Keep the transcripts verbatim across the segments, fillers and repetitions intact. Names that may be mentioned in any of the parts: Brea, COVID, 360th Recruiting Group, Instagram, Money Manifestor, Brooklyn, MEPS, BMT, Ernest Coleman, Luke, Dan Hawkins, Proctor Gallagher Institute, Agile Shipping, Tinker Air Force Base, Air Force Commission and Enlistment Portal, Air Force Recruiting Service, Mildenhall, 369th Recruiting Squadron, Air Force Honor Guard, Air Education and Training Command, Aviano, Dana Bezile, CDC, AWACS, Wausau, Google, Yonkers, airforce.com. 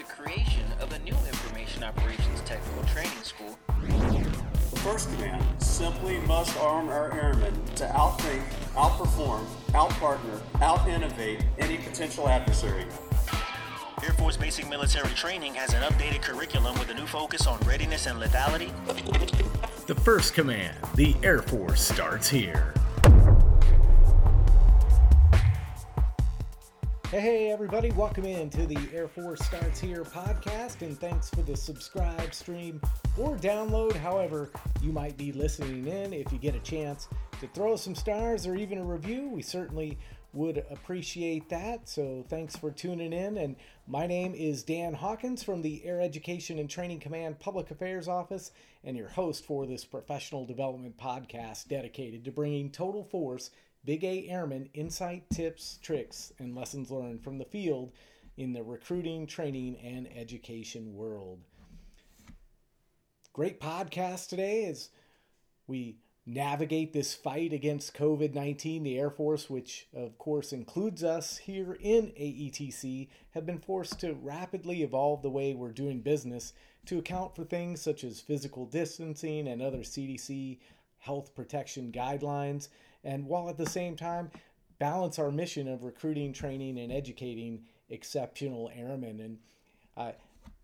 the creation of a new Information Operations Technical Training School. The First Command simply must arm our airmen to outthink, outperform, outpartner, out-innovate any potential adversary. Air Force Basic Military Training has an updated curriculum with a new focus on readiness and lethality. The First Command, the Air Force starts here. Hey everybody, welcome in to the Air Force Starts Here podcast, and thanks for the subscribe, stream, or download, however you might be listening in. If you get a chance to throw some stars or even a review, we certainly would appreciate that, so thanks for tuning in. And my name is Dan Hawkins from the Air Education and Training Command Public Affairs Office, and your host for this professional development podcast dedicated to bringing total force Big A Airmen insight, tips, tricks, and lessons learned from the field in the recruiting, training, and education world. Great podcast today as we navigate this fight against covid nineteen. The Air Force, which of course includes us here in A E T C, have been forced to rapidly evolve the way we're doing business to account for things such as physical distancing and other C D C health protection guidelines, and while at the same time balance our mission of recruiting, training, and educating exceptional airmen. And uh,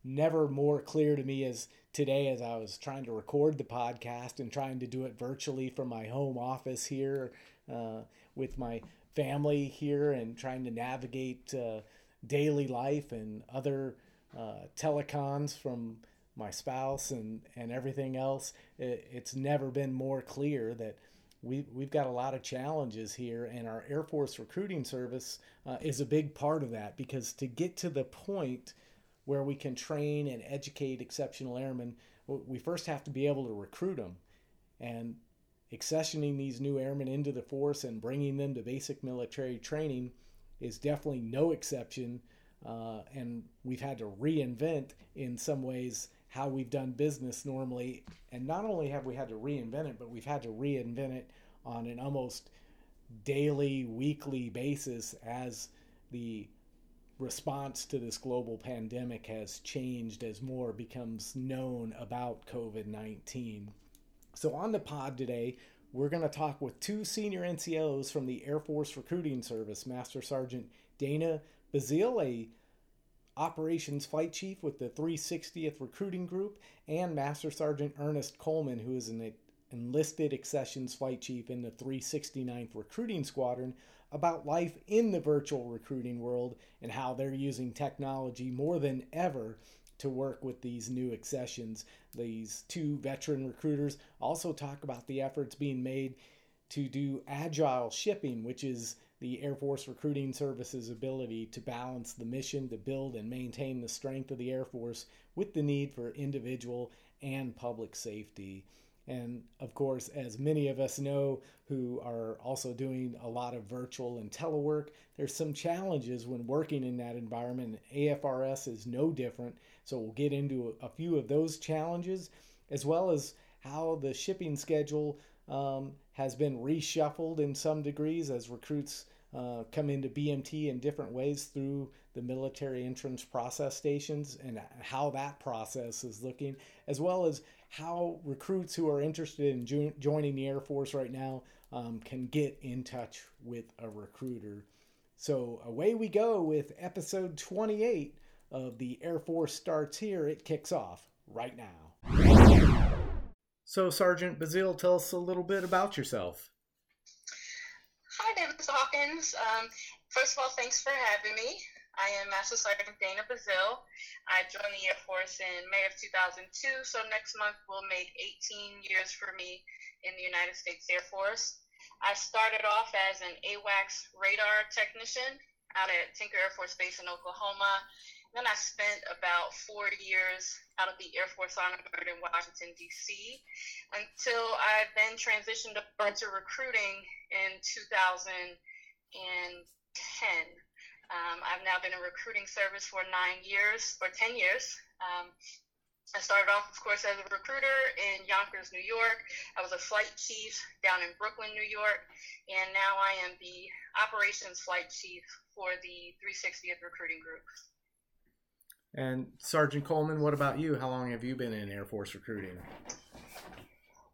never more clear to me as today, as I was trying to record the podcast and trying to do it virtually from my home office here uh, with my family here, and trying to navigate uh, daily life and other uh, telecons from my spouse and, and everything else. It, it's never been more clear that We, we've got a lot of challenges here, and our Air Force Recruiting Service uh, is a big part of that, because to get to the point where we can train and educate exceptional airmen, we first have to be able to recruit them. And accessioning these new airmen into the force and bringing them to basic military training is definitely no exception, uh, and we've had to reinvent in some ways how we've done business normally. And not only have we had to reinvent it, but we've had to reinvent it on an almost daily, weekly basis as the response to this global pandemic has changed, as more becomes known about covid nineteen. So on the pod today, we're going to talk with two senior N C Os from the Air Force Recruiting Service, Master Sergeant Dana Bezile, Operations Flight Chief with the three sixtieth Recruiting Group, and Master Sergeant Ernest Coleman, who is an enlisted accessions flight chief in the three sixty-ninth Recruiting Squadron, about life in the virtual recruiting world and how they're using technology more than ever to work with these new accessions. These two veteran recruiters also talk about the efforts being made to do agile shipping, which is the Air Force Recruiting Service's ability to balance the mission to build and maintain the strength of the Air Force with the need for individual and public safety. And of course, as many of us know who are also doing a lot of virtual and telework, there's some challenges when working in that environment. A F R S is no different, so we'll get into a few of those challenges, as well as how the shipping schedule Um, has been reshuffled in some degrees as recruits uh, come into B M T in different ways through the military entrance process stations, and how that process is looking, as well as how recruits who are interested in jo- joining the Air Force right now um, can get in touch with a recruiter. So away we go with episode twenty-eight of the Air Force Starts Here. It kicks off right now. So, Sergeant Bezile, tell us a little bit about yourself. Hi, Mister Hawkins. Um, first of all, thanks for having me. I am Master Sergeant Dana Bezile. I joined the Air Force in May of two thousand two, so next month will make eighteen years for me in the United States Air Force. I started off as an AWACS radar technician out at Tinker Air Force Base in Oklahoma. Then I spent about four years out of the Air Force Honor Guard in Washington, D C, until I then transitioned over to recruiting in two thousand ten. Um, I've now been in recruiting service for nine years, or ten years. Um, I started off, of course, as a recruiter in Yonkers, New York. I was a flight chief down in Brooklyn, New York, and now I am the operations flight chief for the three sixtieth Recruiting Group. And Sergeant Coleman, what about you? How long have you been in Air Force recruiting?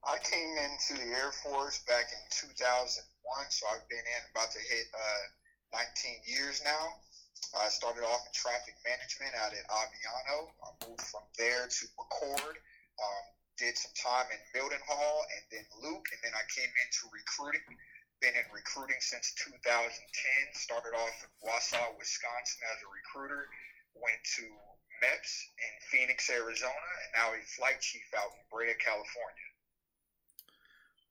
I came into the Air Force back in two thousand one, so I've been in about to hit uh, nineteen years now. I started off in traffic management out at Aviano. I moved from there to McCord, um, did some time in Mildenhall, and then Luke, and then I came into recruiting. Been in recruiting since two thousand ten. Started off in Wausau, Wisconsin as a recruiter. Went to MEPS in Phoenix, Arizona, and now a flight chief out in Brea, California.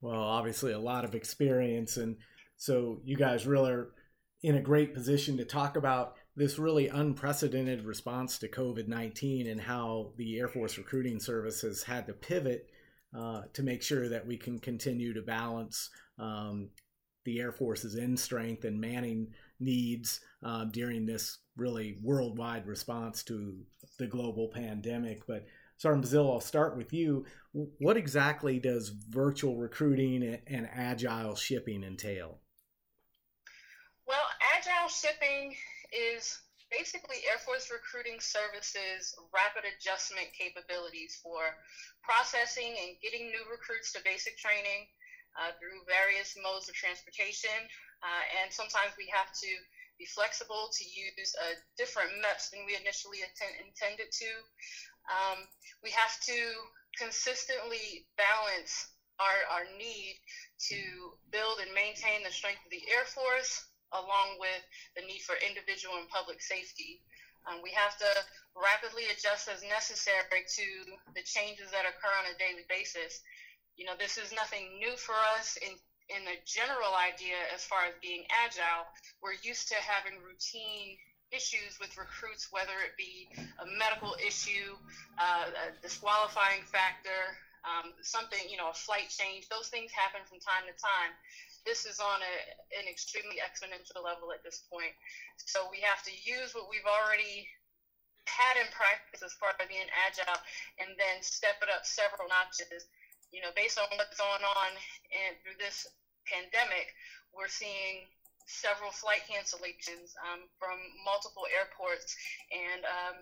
Well, obviously a lot of experience, and so you guys really are in a great position to talk about this really unprecedented response to covid nineteen and how the Air Force Recruiting Service has had to pivot uh, to make sure that we can continue to balance um, the Air Force's in strength and manning needs uh, during this really worldwide response to the global pandemic. But Sergeant Bezile, I'll start with you. What exactly does virtual recruiting and agile shipping entail? Well, agile shipping is basically Air Force Recruiting Service's rapid adjustment capabilities for processing and getting new recruits to basic training uh, through various modes of transportation. Uh, and sometimes we have to be flexible to use a different MEPS than we initially atten- intended to. Um, we have to consistently balance our, our need to build and maintain the strength of the Air Force, along with the need for individual and public safety. Um, we have to rapidly adjust as necessary to the changes that occur on a daily basis. You know, this is nothing new for us in in the general idea as far as being agile. We're used to having routine issues with recruits, whether it be a medical issue, uh, a disqualifying factor, um, something, you know, a flight change. Those things happen from time to time. This is on a, an extremely exponential level at this point. So we have to use what we've already had in practice as far as being agile and then step it up several notches. You know, based on what's going on and through this pandemic, we're seeing several flight cancellations um, from multiple airports, and um,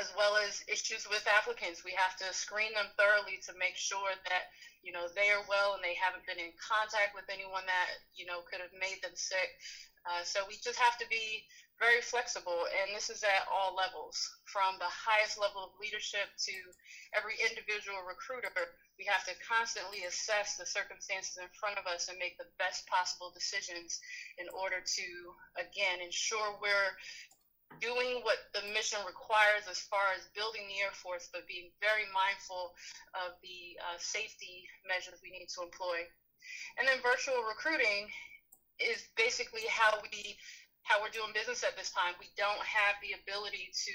as well as issues with applicants. We have to screen them thoroughly to make sure that, you know, they are well and they haven't been in contact with anyone that, you know, could have made them sick. Uh, so we just have to be very flexible, and this is at all levels, from the highest level of leadership to every individual recruiter. We have to constantly assess the circumstances in front of us and make the best possible decisions in order to, again, ensure we're doing what the mission requires as far as building the Air Force, but being very mindful of the uh, safety measures we need to employ. And then virtual recruiting is basically how we how we're doing business at this time. We don't have the ability to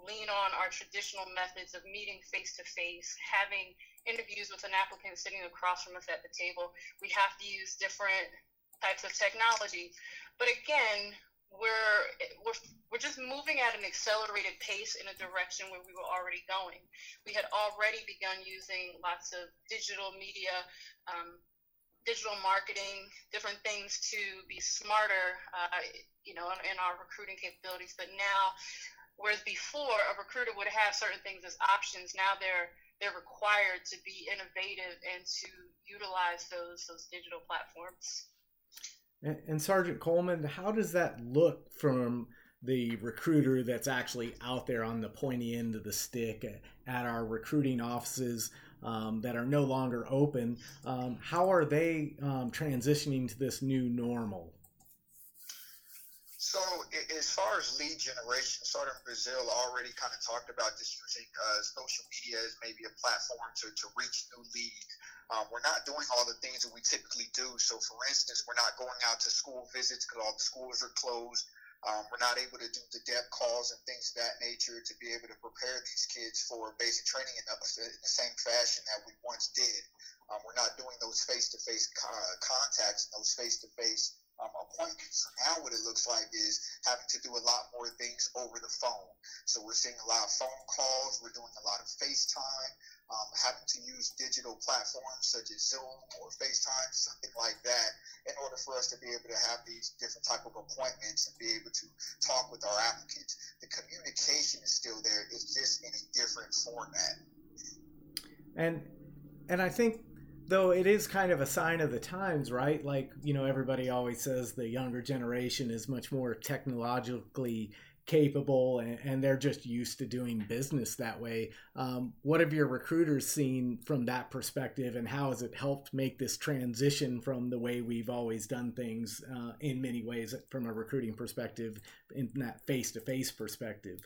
lean on our traditional methods of meeting face-to-face, having interviews with an applicant sitting across from us at the table. We have to use different types of technology. But again, we're we're we're just moving at an accelerated pace in a direction where we were already going. We had already begun using lots of digital media, um, digital marketing, different things to be smarter, uh, you know, in, in our recruiting capabilities. But now, whereas before a recruiter would have certain things as options, now they're they're required to be innovative and to utilize those those digital platforms. And, and Sergeant Coleman, how does that look from the recruiter that's actually out there on the pointy end of the stick at our recruiting offices Um, that are no longer open? Um, how are they um, transitioning to this new normal? So as far as lead generation, Sergeant Bezile already kind of talked about just using uh, social media as maybe a platform to, to reach new leads. Um, we're not doing all the things that we typically do. So for instance, we're not going out to school visits because all the schools are closed. Um, we're not able to do the depth calls and things of that nature to be able to prepare these kids for basic training in the, in the same fashion that we once did. Um, we're not doing those face-to-face uh, contacts and those face-to-face um, appointments. So now what it looks like is having to do a lot more things over the phone. So we're seeing a lot of phone calls. We're doing a lot of FaceTime. um, having to use digital platforms such as Zoom or FaceTime, something like that, in order for us to be able to have these different type of appointments and be able to talk with our applicants. The communication is still there. It's just in a different format. And and I think, though, it is kind of a sign of the times, right? Like, you know, everybody always says the younger generation is much more technologically capable, and, and they're just used to doing business that way. Um, what have your recruiters seen from that perspective, and how has it helped make this transition from the way we've always done things uh, in many ways from a recruiting perspective, in that face-to-face perspective?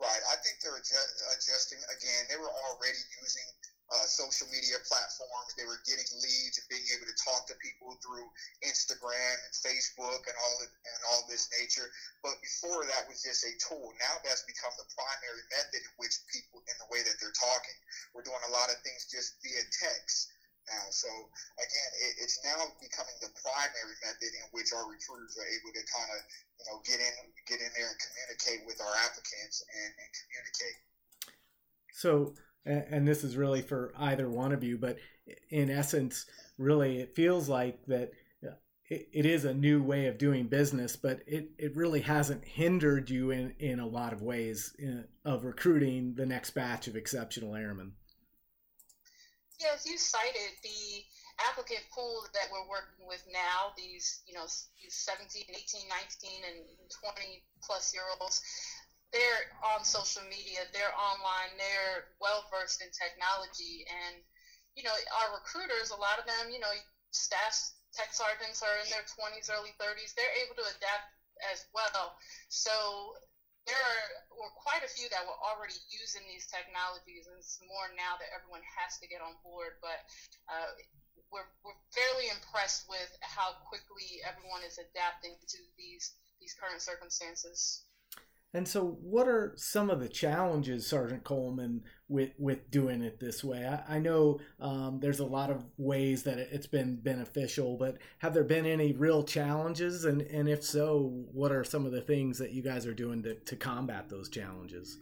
Right. I think they're adjust- adjusting. Again, they were already using Uh, social media platforms. They were getting leads and being able to talk to people through Instagram and Facebook and all of, and all this nature. But before that was just a tool. Now that's become the primary method in which people, in the way that they're talking. We're doing a lot of things just via text now. So again, it, it's now becoming the primary method in which our recruiters are able to kind of, you know, get in, get in there and communicate with our applicants and, and communicate. So. And this is really for either one of you, but in essence, really, it feels like that it is a new way of doing business, but it, it really hasn't hindered you in, in a lot of ways in, of recruiting the next batch of exceptional airmen. Yes, you cited the applicant pool that we're working with now, these, you know, these seventeen, eighteen, nineteen, and twenty plus year olds. They're on social media, they're online, they're well-versed in technology. And, you know, our recruiters, a lot of them, you know, staff tech sergeants are in their twenties, early thirties. They're able to adapt as well. So there are were quite a few that were already using these technologies, and it's more now that everyone has to get on board. But uh, we're, we're fairly impressed with how quickly everyone is adapting to these these current circumstances. And so what are some of the challenges, Sergeant Coleman, with, with doing it this way? I, I know um, there's a lot of ways that it's been beneficial, but have there been any real challenges? And, and if so, what are some of the things that you guys are doing to, to combat those challenges?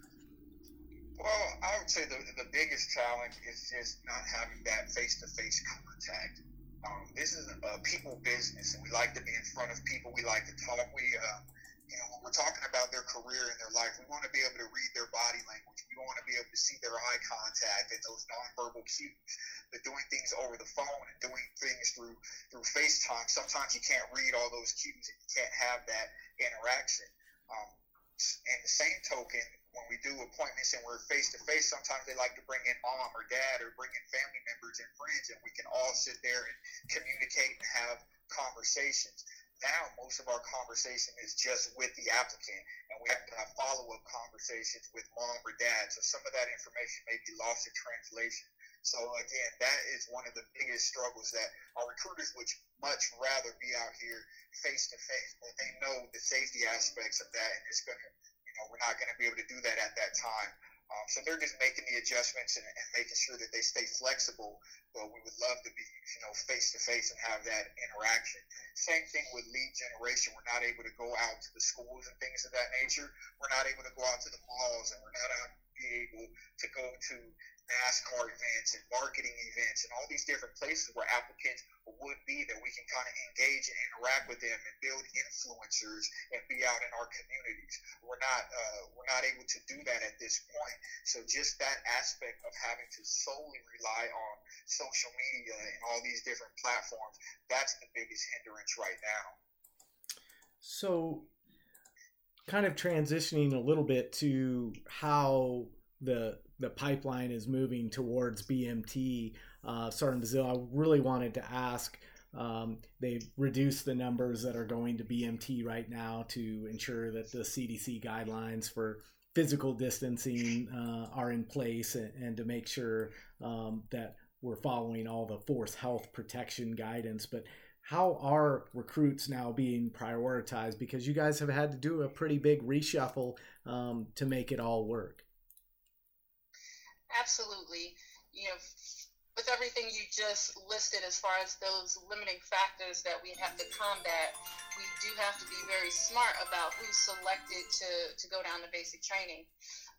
Well, I would say the, the biggest challenge is just not having that face-to-face contact. Um, this is a people business, and we like to be in front of people. We like to talk. We... Uh, You know, when we're talking about their career and their life, we want to be able to read their body language. We want to be able to see their eye contact and those nonverbal cues. But doing things over the phone and doing things through through FaceTime, sometimes you can't read all those cues and you can't have that interaction. Um, and the same token, when we do appointments and we're face-to-face, sometimes they like to bring in mom or dad or bring in family members and friends, and we can all sit there and communicate and have conversations. Now, most of our conversation is just with the applicant, and we have to have follow-up conversations with mom or dad. So some of that information may be lost in translation. So, again, that is one of the biggest struggles, that our recruiters would much rather be out here face-to-face, but they know the safety aspects of that, and it's going to, you know, we're not going to be able to do that at that time. Um, so they're just making the adjustments and, and making sure that they stay flexible, but we would love to be, you know, face-to-face and have that interaction. Same thing with lead generation. We're not able to go out to the schools and things of that nature. We're not able to go out to the malls, and we're not able to go to NASCAR events and marketing events and all these different places where applicants would be, that we can kind of engage and interact with them and build influencers and be out in our communities. We're not uh, we're not able to do that at this point. So just that aspect of having to solely rely on social media and all these different platforms, that's the biggest hindrance right now. So kind of transitioning a little bit to how the the pipeline is moving towards B M T. Uh, Sergeant Bezile, I really wanted to ask, um, they've reduced the numbers that are going to B M T right now to ensure that the C D C guidelines for physical distancing uh, are in place, and, and to make sure um, that we're following all the force health protection guidance. But how are recruits now being prioritized? Because you guys have had to do a pretty big reshuffle um, to make it all work. Absolutely. You know, with everything you just listed as far as those limiting factors that we have to combat, we do have to be very smart about who's selected to, to go down to basic training.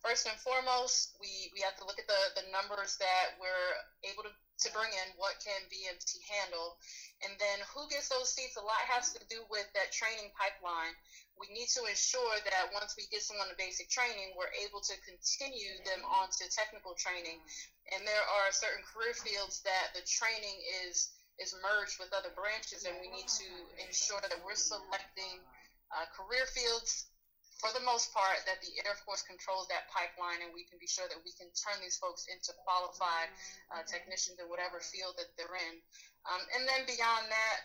first and foremost, we, we have to look at the, the numbers that we're able to, to bring in. What can B M T handle? And then who gets those seats? A lot has to do with that training pipeline. We need to ensure that once we get someone to basic training, we're able to continue them on to technical training. And there are certain career fields that the training is is merged with other branches, and we need to ensure that we're selecting uh, career fields, for the most part, that the Air Force controls that pipeline, and we can be sure that we can turn these folks into qualified uh, technicians in whatever field that they're in. Um, and then beyond that,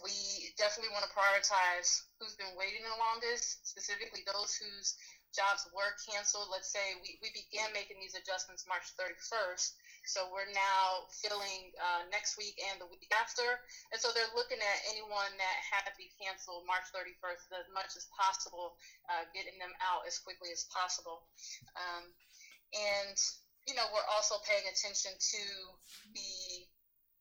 we definitely want to prioritize who's been waiting the longest, specifically those whose jobs were canceled. Let's say we, we began making these adjustments March thirty-first, so we're now filling uh, next week and the week after. And so they're looking at anyone that had to be canceled March thirty-first as much as possible, uh, getting them out as quickly as possible. Um, and, you know, we're also paying attention to the,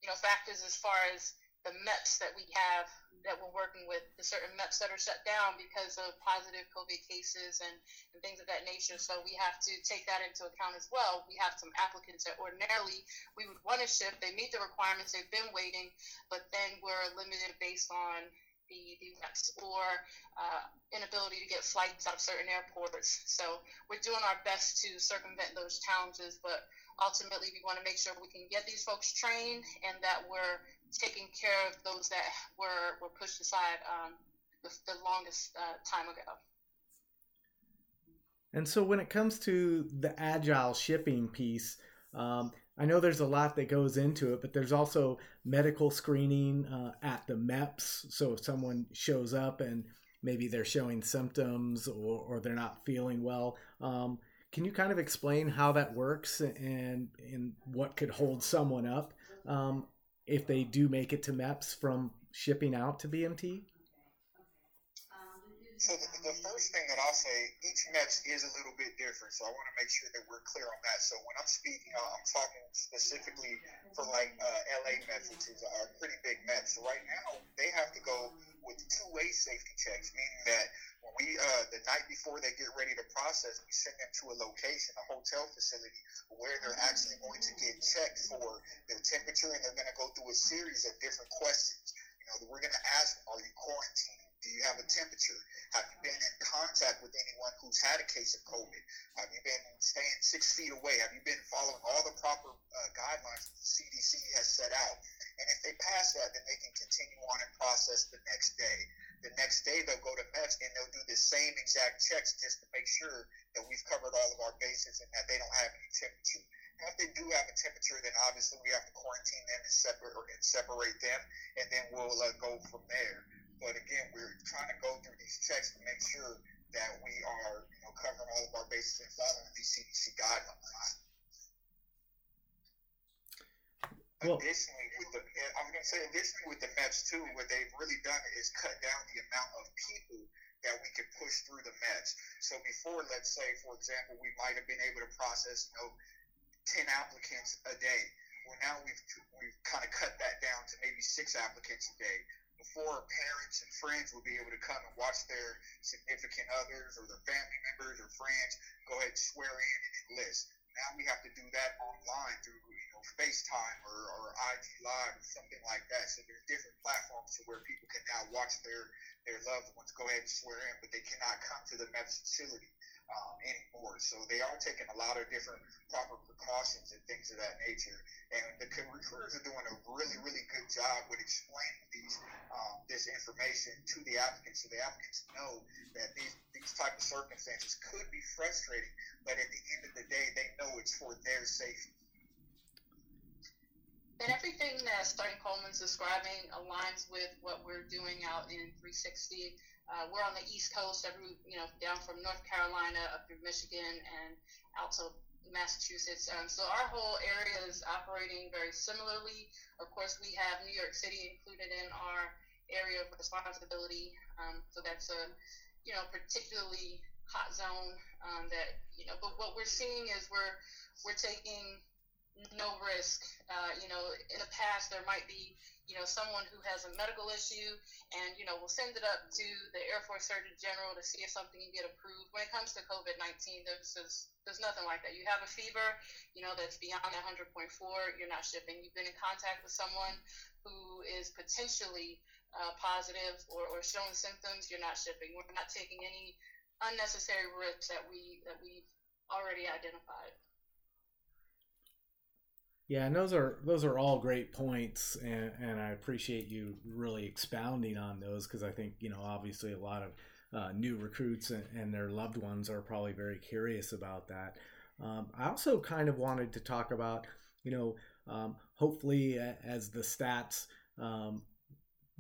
you know, factors as far as the MEPS that we have that we're working with, the certain MEPS that are shut down because of positive COVID cases and, and things of that nature. So we have to take that into account as well. We have some applicants that ordinarily we would want to ship. They meet the requirements. They've been waiting, but then we're limited based on the, the MEPS or uh, inability to get flights out of certain airports. So we're doing our best to circumvent those challenges, but ultimately we want to make sure we can get these folks trained and that we're taking care of those that were, were pushed aside um, the, the longest uh, time ago. And so when it comes to the agile shipping piece, um, I know there's a lot that goes into it, but there's also medical screening uh, at the MEPS. So if someone shows up and maybe they're showing symptoms or, or they're not feeling well, um, can you kind of explain how that works and, and what could hold someone up? Um, if they do make it to MEPS from shipping out to B M T? So the, the first thing that I'll say, each MEPS is a little bit different, so I want to make sure that we're clear on that. So when I'm speaking, I'm talking specifically for like uh, L A MEPS, which is a pretty big MEPS. So right now, they have to go with two-way safety checks, meaning that when we, uh, the night before they get ready to process, we send them to a location, a hotel facility, where they're actually going to get checked for their temperature, and they're going to go through a series of different questions. You know, we're going to ask them, are you quarantined? Do you have a temperature? Have you been in contact with anyone who's had a case of COVID? Have you been staying six feet away? Have you been following all the proper uh, guidelines that the C D C has set out? And if they pass that, then they can continue on and process the next day. The next day, they'll go to MEPS and they'll do the same exact checks just to make sure that we've covered all of our bases and that they don't have any temperature. Now, if they do have a temperature, then obviously we have to quarantine them and separate, and separate them, and then we'll uh, go from there. But again, we're trying to go through these checks to make sure that we are, you know, covering all of our bases and following these C D C guidelines. Well, additionally, with the, I'm going to say additionally with the MEPS too, what they've really done is cut down the amount of people that we can push through the MEPS. So before, let's say, for example, we might have been able to process, you know, ten applicants a day. Well, now we've we've kind of cut that down to maybe six applicants a day. Before, parents and friends will be able to come and watch their significant others or their family members or friends go ahead and swear in and enlist. Now we have to do that online through, you know, FaceTime or, or I G Live or something like that. So there's different platforms to where people can now watch their, their loved ones go ahead and swear in, but they cannot come to the MEPS facility um, anymore. So they are taking a lot of different proper precautions and things of that nature. And the recruiters are doing a really, really good job with explaining these um, this information to the applicants, so the applicants know that these, these type of circumstances could be frustrating, but at the end of the day, they know it's for their safety. And everything that Sergeant Coleman's describing aligns with what we're doing out in three sixty. Uh, we're on the East Coast, every, you know, down from North Carolina up through Michigan and out to Massachusetts. Um, so our whole area is operating very similarly. Of course, we have New York City included in our area of responsibility. Um, so that's a, you know, particularly hot zone um, that, you know, but what we're seeing is we're we're taking no risk. Uh, you know, in the past, there might be, you know, someone who has a medical issue and, you know, we'll send it up to the Air Force Surgeon General to see if something can get approved. When it comes to COVID nineteen, there's just, there's nothing like that. You have a fever, you know, that's beyond one hundred point four, you're not shipping. You've been in contact with someone who is potentially uh, positive or, or showing symptoms, you're not shipping. We're not taking any unnecessary risks that we that we've already identified. Yeah, and those are those are all great points, and, and I appreciate you really expounding on those, because I think, you know, obviously a lot of uh, new recruits and, and their loved ones are probably very curious about that. Um, I also kind of wanted to talk about, you know, um, hopefully as the stats um,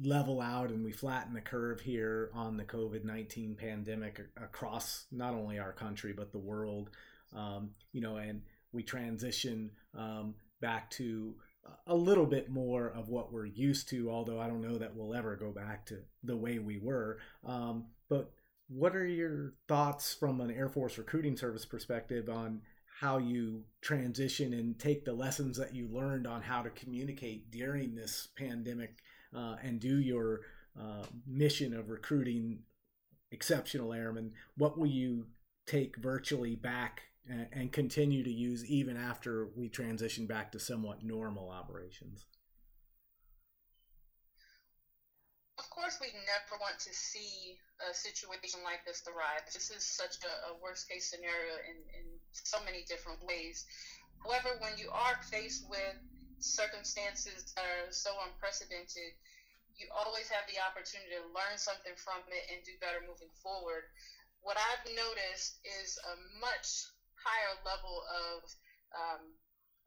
level out and we flatten the curve here on the COVID nineteen pandemic across not only our country but the world, um, you know, and we transition um, back to a little bit more of what we're used to, although I don't know that we'll ever go back to the way we were. Um, but what are your thoughts from an Air Force Recruiting Service perspective on how you transition and take the lessons that you learned on how to communicate during this pandemic uh, and do your uh, mission of recruiting exceptional airmen? What will you take virtually back and continue to use even after we transition back to somewhat normal operations? Of course, we never want to see a situation like this arise. This is such a, a worst-case scenario in, in so many different ways. However, when you are faced with circumstances that are so unprecedented, you always have the opportunity to learn something from it and do better moving forward. What I've noticed is a much higher level of um,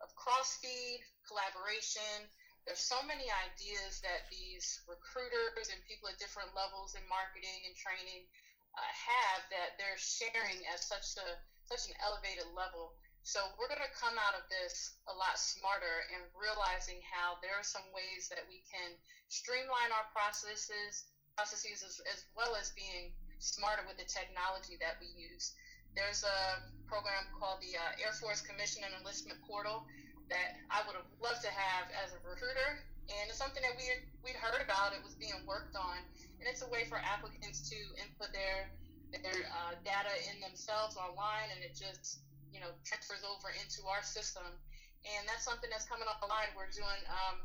of cross-feed, collaboration. There's so many ideas that these recruiters and people at different levels in marketing and training uh, have that they're sharing at such a such an elevated level. So we're going to come out of this a lot smarter and realizing how there are some ways that we can streamline our processes, processes as, as well as being smarter with the technology that we use. There's a program called the uh, Air Force Commission and Enlistment Portal that I would have loved to have as a recruiter, and it's something that we had, we'd heard about. It was being worked on, and it's a way for applicants to input their their uh, data in themselves online, and it just, you know, transfers over into our system. And that's something that's coming up online. We're doing um,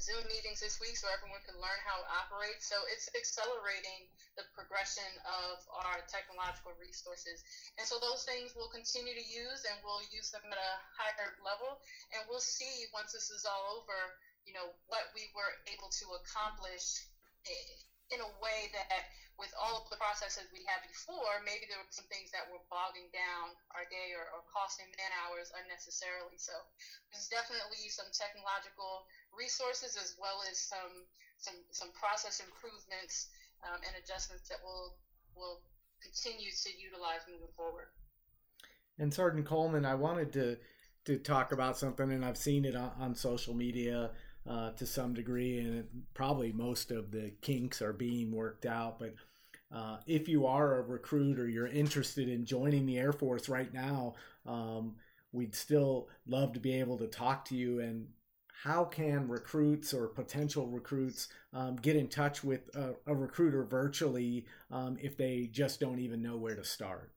Zoom meetings this week so everyone can learn how it operates. So it's accelerating the progression of our technological resources. And so those things we'll continue to use, and we'll use them at a higher level. And we'll see once this is all over, you know, what we were able to accomplish in a way that with all of the processes we had before, maybe there were some things that were bogging down our day or, or costing man hours unnecessarily. So there's definitely some technological resources as well as some some, some process improvements um, and adjustments that we'll, we'll continue to utilize moving forward. And Sergeant Coleman, I wanted to, to talk about something, and I've seen it on, on social media Uh, to some degree, and it, probably most of the kinks are being worked out. But uh, if you are a recruit or you're interested in joining the Air Force right now, um, we'd still love to be able to talk to you. And how can recruits or potential recruits um, get in touch with a, a recruiter virtually um, if they just don't even know where to start?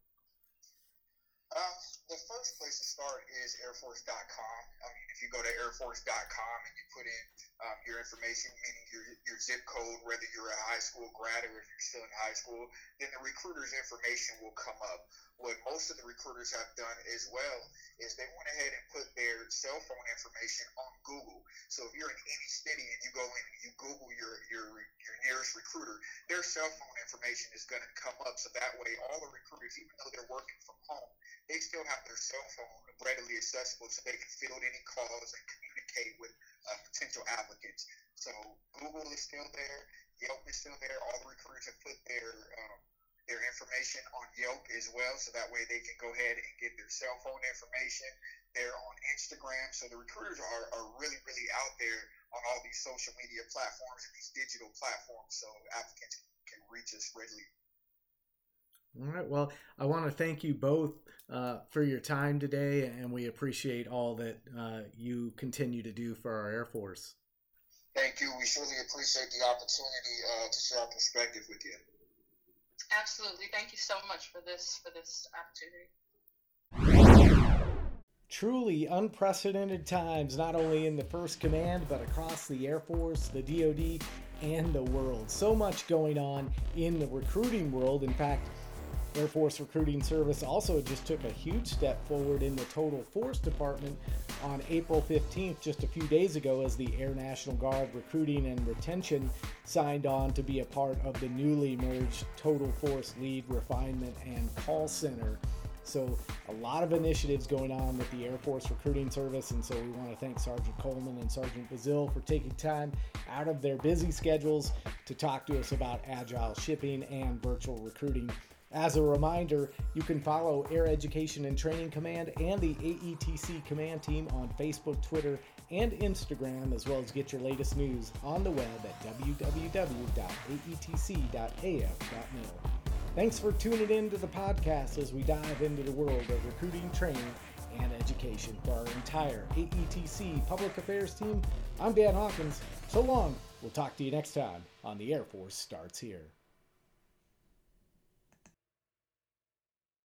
Uh, the first place to start is airforce dot com. Um, If you go to airforce dot com and you put in um, your information, meaning your your zip code, whether you're a high school grad or if you're still in high school, then the recruiter's information will come up. What most of the recruiters have done as well is they went ahead and put their cell phone information on Google. So if you're in any city and you go in and you Google your your, your nearest recruiter, their cell phone information is going to come up. So that way all the recruiters, even though they're working from home, they still have their cell phone readily accessible so they can field any call and communicate with uh, potential applicants. So Google is still there, Yelp is still there. All the recruiters have put their um, their information on Yelp as well, so that way they can go ahead and get their cell phone information. They're on Instagram, so the recruiters are, are really, really out there on all these social media platforms and these digital platforms, so applicants can reach us readily. All right. Well, I want to thank you both uh, for your time today, and we appreciate all that uh, you continue to do for our Air Force. Thank you. We surely appreciate the opportunity uh, to share our perspective with you. Absolutely. Thank you so much for this for this opportunity. Truly unprecedented times, not only in the First Command, but across the Air Force, the D O D, and the world. So much going on in the recruiting world. In fact, Air Force Recruiting Service also just took a huge step forward in the Total Force Department on April fifteenth, just a few days ago, as the Air National Guard Recruiting and Retention signed on to be a part of the newly merged Total Force Lead Refinement and Call Center. So a lot of initiatives going on with the Air Force Recruiting Service, and so we want to thank Sergeant Coleman and Sergeant Bezile for taking time out of their busy schedules to talk to us about agile shipping and virtual recruiting. As a reminder, you can follow Air Education and Training Command and the A E T C Command Team on Facebook, Twitter, and Instagram, as well as get your latest news on the web at w w w dot a e t c dot a f dot mil. Thanks for tuning in to the podcast as we dive into the world of recruiting, training, and education. For our entire A E T C Public Affairs team, I'm Dan Hawkins. So long. We'll talk to you next time on The Air Force Starts Here.